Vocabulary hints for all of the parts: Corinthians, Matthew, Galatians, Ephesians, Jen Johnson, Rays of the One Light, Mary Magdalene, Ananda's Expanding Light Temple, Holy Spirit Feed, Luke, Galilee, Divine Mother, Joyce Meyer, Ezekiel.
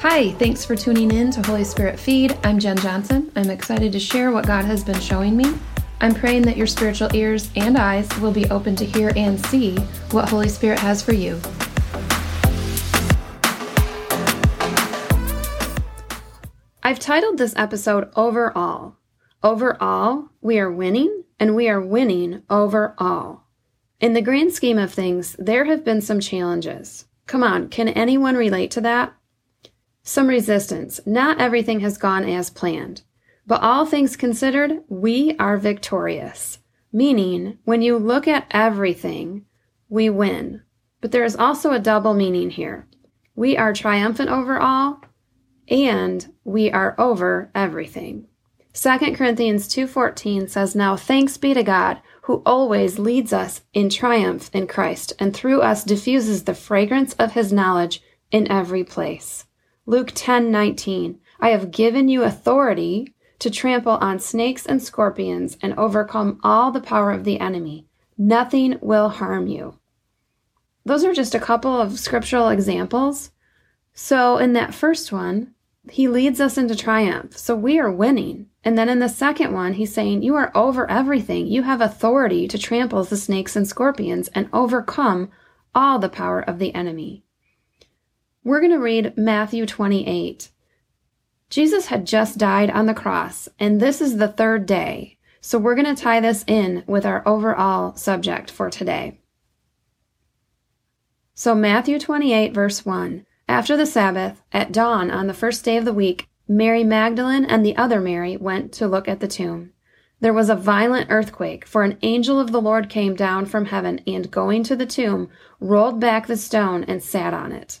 Hi, thanks for tuning in to Holy Spirit Feed. I'm Jen Johnson. I'm excited to share what God has been showing me. I'm praying that your spiritual ears and eyes will be open to hear and see what Holy Spirit has for you. I've titled this episode Overall. Overall, we are winning, and we are winning overall. In the grand scheme of things, there have been some challenges. Come on, can anyone relate to that? Some resistance. Not everything has gone as planned. But all things considered, we are victorious. Meaning, when you look at everything, we win. But there is also a double meaning here. We are triumphant over all, and we are over everything. 2 Corinthians 2:14 says, "Now thanks be to God, who always leads us in triumph in Christ, and through us diffuses the fragrance of his knowledge in every place." Luke 10:19, "I have given you authority to trample on snakes and scorpions and overcome all the power of the enemy. Nothing will harm you." Those are just a couple of scriptural examples. So in that first one, he leads us into triumph. So we are winning. And then in the second one, he's saying, you are over everything. You have authority to trample the snakes and scorpions and overcome all the power of the enemy. We're going to read Matthew 28. Jesus had just died on the cross, and this is the third day. So we're going to tie this in with our overall subject for today. So Matthew 28, verse 1. After the Sabbath, at dawn on the first day of the week, Mary Magdalene and the other Mary went to look at the tomb. There was a violent earthquake, for an angel of the Lord came down from heaven and, going to the tomb, rolled back the stone and sat on it.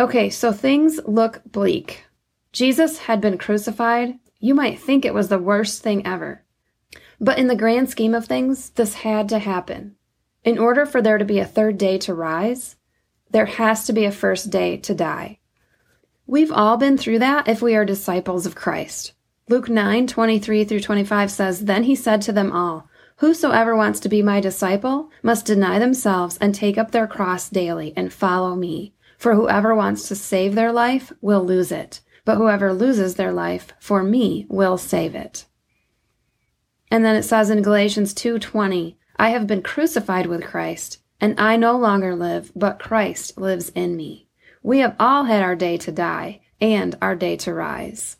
Okay, so things look bleak. Jesus had been crucified. You might think it was the worst thing ever. But in the grand scheme of things, this had to happen. In order for there to be a third day to rise, there has to be a first day to die. We've all been through that if we are disciples of Christ. Luke 9:23 through 25 says, "Then he said to them all, 'Whosoever wants to be my disciple must deny themselves and take up their cross daily and follow me. For whoever wants to save their life will lose it, but whoever loses their life for me will save it.'" And then it says in Galatians 2:20, "I have been crucified with Christ, and I no longer live, but Christ lives in me." We have all had our day to die and our day to rise.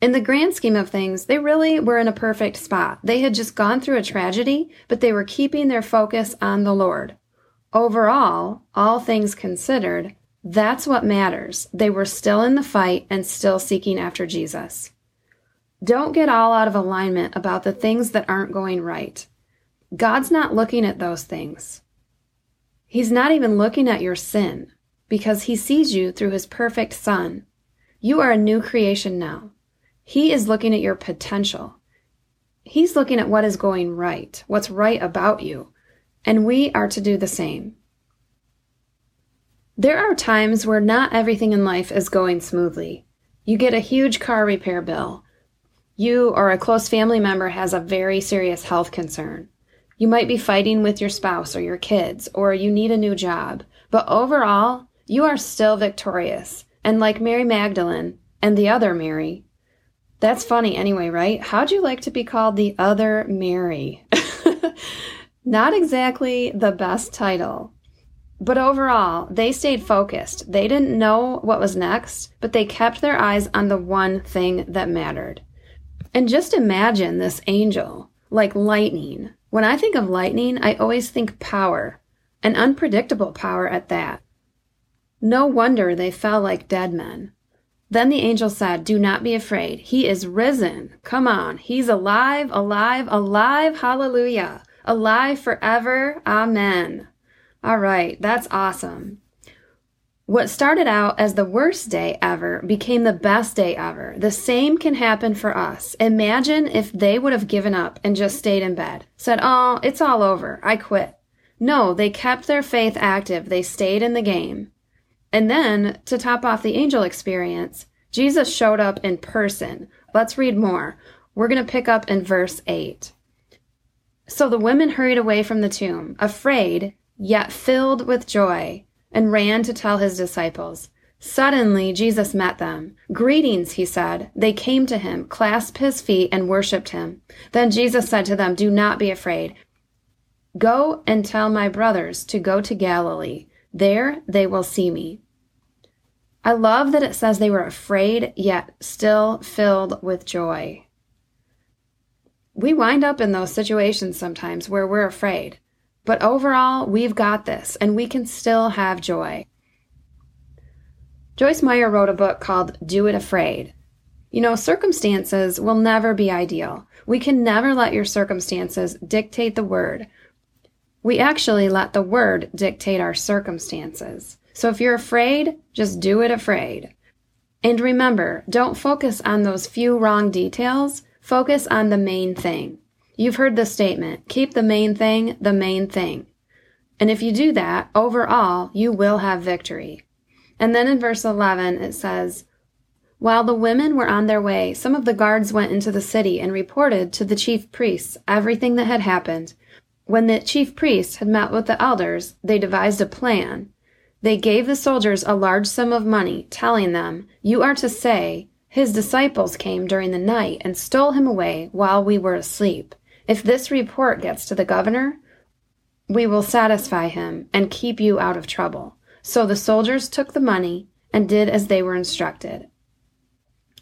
In the grand scheme of things, they really were in a perfect spot. They had just gone through a tragedy, but they were keeping their focus on the Lord. Overall, all things considered, that's what matters. They were still in the fight and still seeking after Jesus. Don't get all out of alignment about the things that aren't going right. God's not looking at those things. He's not even looking at your sin, because he sees you through his perfect Son. You are a new creation now. He is looking at your potential. He's looking at what is going right, what's right about you, and we are to do the same. There are times where not everything in life is going smoothly. You get a huge car repair bill. You or a close family member has a very serious health concern. You might be fighting with your spouse or your kids, or you need a new job. But overall, you are still victorious. And like Mary Magdalene and the other Mary — that's funny anyway, right? How'd you like to be called the other Mary? Not exactly the best title. But overall, they stayed focused. They didn't know what was next, but they kept their eyes on the one thing that mattered. And just imagine this angel, like lightning. When I think of lightning, I always think power, an unpredictable power at that. No wonder they fell like dead men. Then the angel said, "Do not be afraid. He is risen. Come on. He's alive, alive, alive. Hallelujah. Alive forever. Amen." All right. That's awesome. What started out as the worst day ever became the best day ever. The same can happen for us. Imagine if they would have given up and just stayed in bed, said, "Oh, it's all over. I quit." No, they kept their faith active. They stayed in the game. And then, to top off the angel experience, Jesus showed up in person. Let's read more. We're going to pick up in verse 8. "So the women hurried away from the tomb, afraid, yet filled with joy, and ran to tell his disciples. Suddenly Jesus met them. 'Greetings,' he said. They came to him, clasped his feet, and worshipped him. Then Jesus said to them, 'Do not be afraid. Go and tell my brothers to go to Galilee. There they will see me.'" I love that it says they were afraid, yet still filled with joy. We wind up in those situations sometimes where we're afraid. But overall, we've got this, and we can still have joy. Joyce Meyer wrote a book called Do It Afraid. You know, circumstances will never be ideal. We can never let your circumstances dictate the Word. We actually let the Word dictate our circumstances. So if you're afraid, just do it afraid. And remember, don't focus on those few wrong details. Focus on the main thing. You've heard the statement, keep the main thing the main thing. And if you do that, overall, you will have victory. And then in verse 11, it says, "While the women were on their way, some of the guards went into the city and reported to the chief priests everything that had happened. When the chief priests had met with the elders, they devised a plan. They gave the soldiers a large sum of money, telling them, 'You are to say, his disciples came during the night and stole him away while we were asleep. If this report gets to the governor, we will satisfy him and keep you out of trouble.' So the soldiers took the money and did as they were instructed."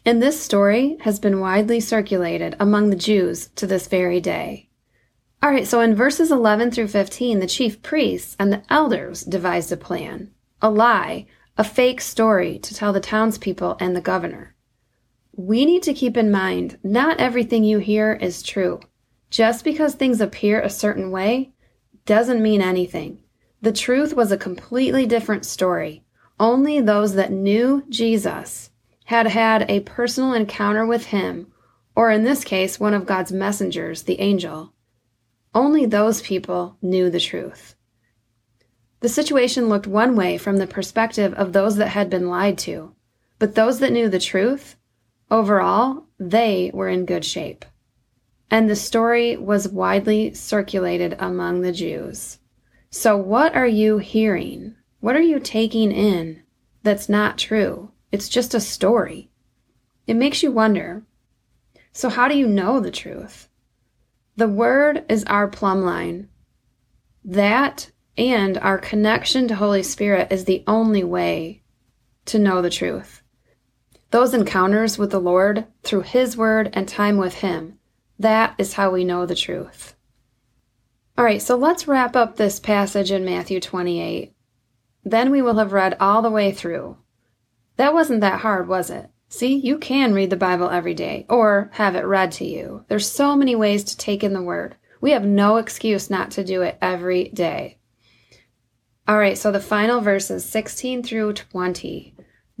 And this story has been widely circulated among the Jews to this very day. All right, so in verses 11 through 15, the chief priests and the elders devised a plan, a lie, a fake story to tell the townspeople and the governor. We need to keep in mind, not everything you hear is true. Just because things appear a certain way doesn't mean anything. The truth was a completely different story. Only those that knew Jesus had had a personal encounter with him, or in this case, one of God's messengers, the angel. Only those people knew the truth. The situation looked one way from the perspective of those that had been lied to, but those that knew the truth, overall, they were in good shape. And the story was widely circulated among the Jews. So what are you hearing? What are you taking in that's not true? It's just a story. It makes you wonder. So how do you know the truth? The Word is our plumb line. That and our connection to Holy Spirit is the only way to know the truth. Those encounters with the Lord through His Word and time with Him, that is how we know the truth. All right, so let's wrap up this passage in Matthew 28. Then we will have read all the way through. That wasn't that hard, was it? See, you can read the Bible every day or have it read to you. There's so many ways to take in the Word. We have no excuse not to do it every day. All right, so the final verses, 16 through 20.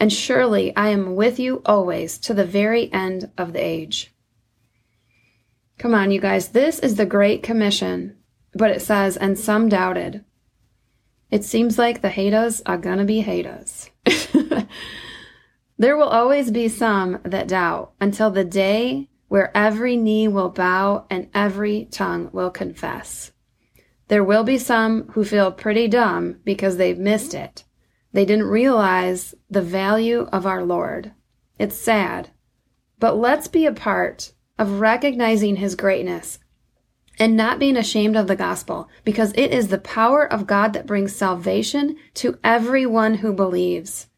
And surely I am with you always, to the very end of the age.'" Come on, you guys, this is the Great Commission, but it says, "and some doubted." It seems like the haters are gonna be haters. There will always be some that doubt until the day where every knee will bow and every tongue will confess. There will be some who feel pretty dumb because they've missed it. They didn't realize the value of our Lord. It's sad, but let's be a part of recognizing his greatness and not being ashamed of the gospel, because it is the power of God that brings salvation to everyone who believes.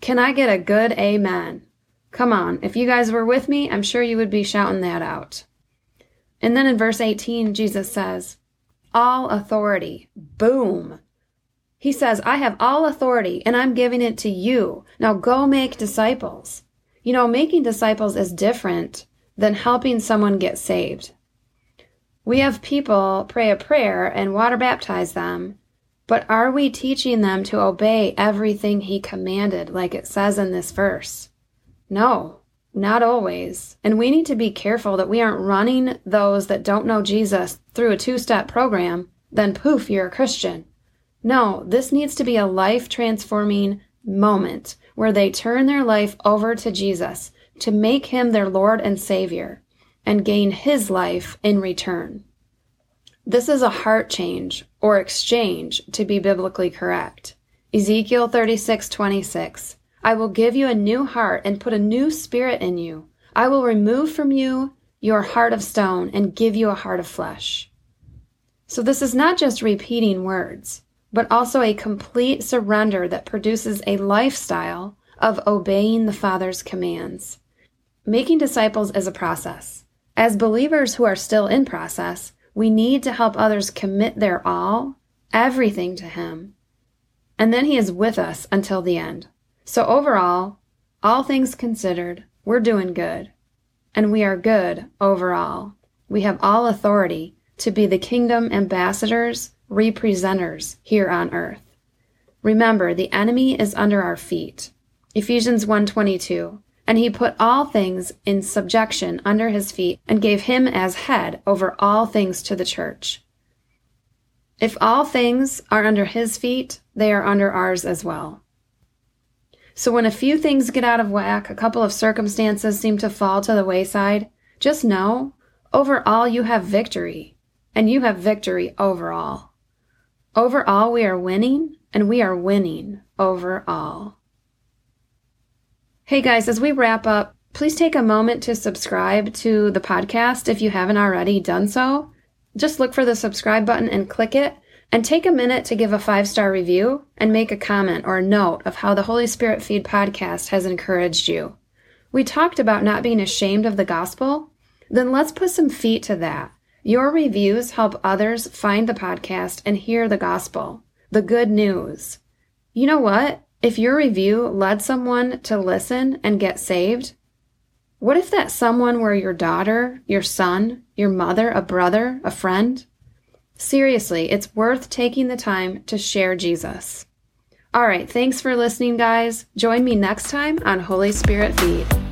Can I get a good amen? Come on, if you guys were with me, I'm sure you would be shouting that out. And then in verse 18, Jesus says, all authority. Boom. He says, I have all authority and I'm giving it to you. Now go make disciples. You know, making disciples is different than helping someone get saved. We have people pray a prayer and water baptize them, but are we teaching them to obey everything he commanded, like it says in this verse? No, not always. And we need to be careful that we aren't running those that don't know Jesus through a two-step program, then poof, you're a Christian. No, this needs to be a life-transforming moment where they turn their life over to Jesus to make him their Lord and Savior and gain his life in return. This is a heart change or exchange, to be biblically correct. Ezekiel 36:26. I will give you a new heart and put a new spirit in you. I will remove from you your heart of stone and give you a heart of flesh. So this is not just repeating words, but also a complete surrender that produces a lifestyle of obeying the Father's commands. Making disciples is a process. As believers who are still in process, we need to help others commit their all, everything to him. And then he is with us until the end. So overall, all things considered, we're doing good. And we are good overall. We have all authority to be the kingdom ambassadors, representers here on earth. Remember, the enemy is under our feet. Ephesians 1:22, and he put all things in subjection under his feet and gave him as head over all things to the church. If all things are under his feet, they are under ours as well. So when a few things get out of whack, a couple of circumstances seem to fall to the wayside, just know, overall you have victory, and you have victory overall. Overall we are winning, and we are winning overall. Hey guys, as we wrap up, please take a moment to subscribe to the podcast if you haven't already done so. Just look for the subscribe button and click it, and take a minute to give a 5-star review and make a comment or a note of how the Holy Spirit Feed podcast has encouraged you. We talked about not being ashamed of the gospel. Then let's put some feet to that. Your reviews help others find the podcast and hear the gospel, the good news. You know what? If your review led someone to listen and get saved, what if that someone were your daughter, your son, your mother, a brother, a friend? Seriously, it's worth taking the time to share Jesus. All right, thanks for listening, guys. Join me next time on Holy Spirit Feed.